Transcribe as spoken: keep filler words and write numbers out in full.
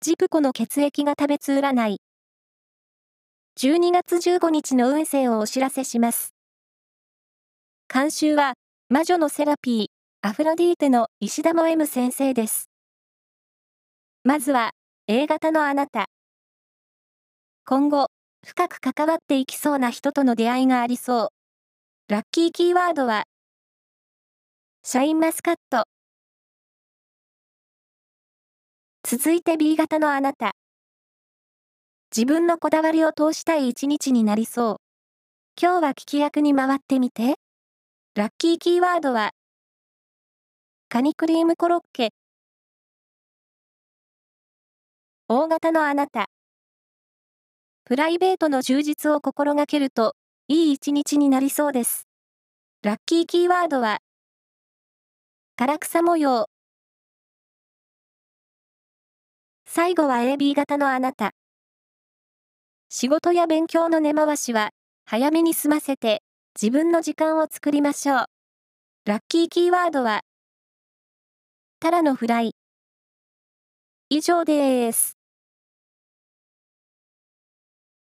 ジプコの血液が食べつ占い。じゅうにがつじゅうごにちの運勢をお知らせします。監修は、魔女のセラピー、アフロディーテの石田も M 先生です。まずは、エー型のあなた。今後、深く関わっていきそうな人との出会いがありそう。ラッキーキーワードは、シャインマスカット。続いて ビー 型のあなた。自分のこだわりを通したい一日になりそう。今日は聞き役に回ってみて。ラッキーキーワードは、カニクリームコロッケ。O 型のあなた。プライベートの充実を心がけると、いい一日になりそうです。ラッキーキーワードは、唐草模様。最後は エービー 型のあなた。仕事や勉強の根回しは、早めに済ませて、自分の時間を作りましょう。ラッキーキーワードは、タラのフライ。以上です。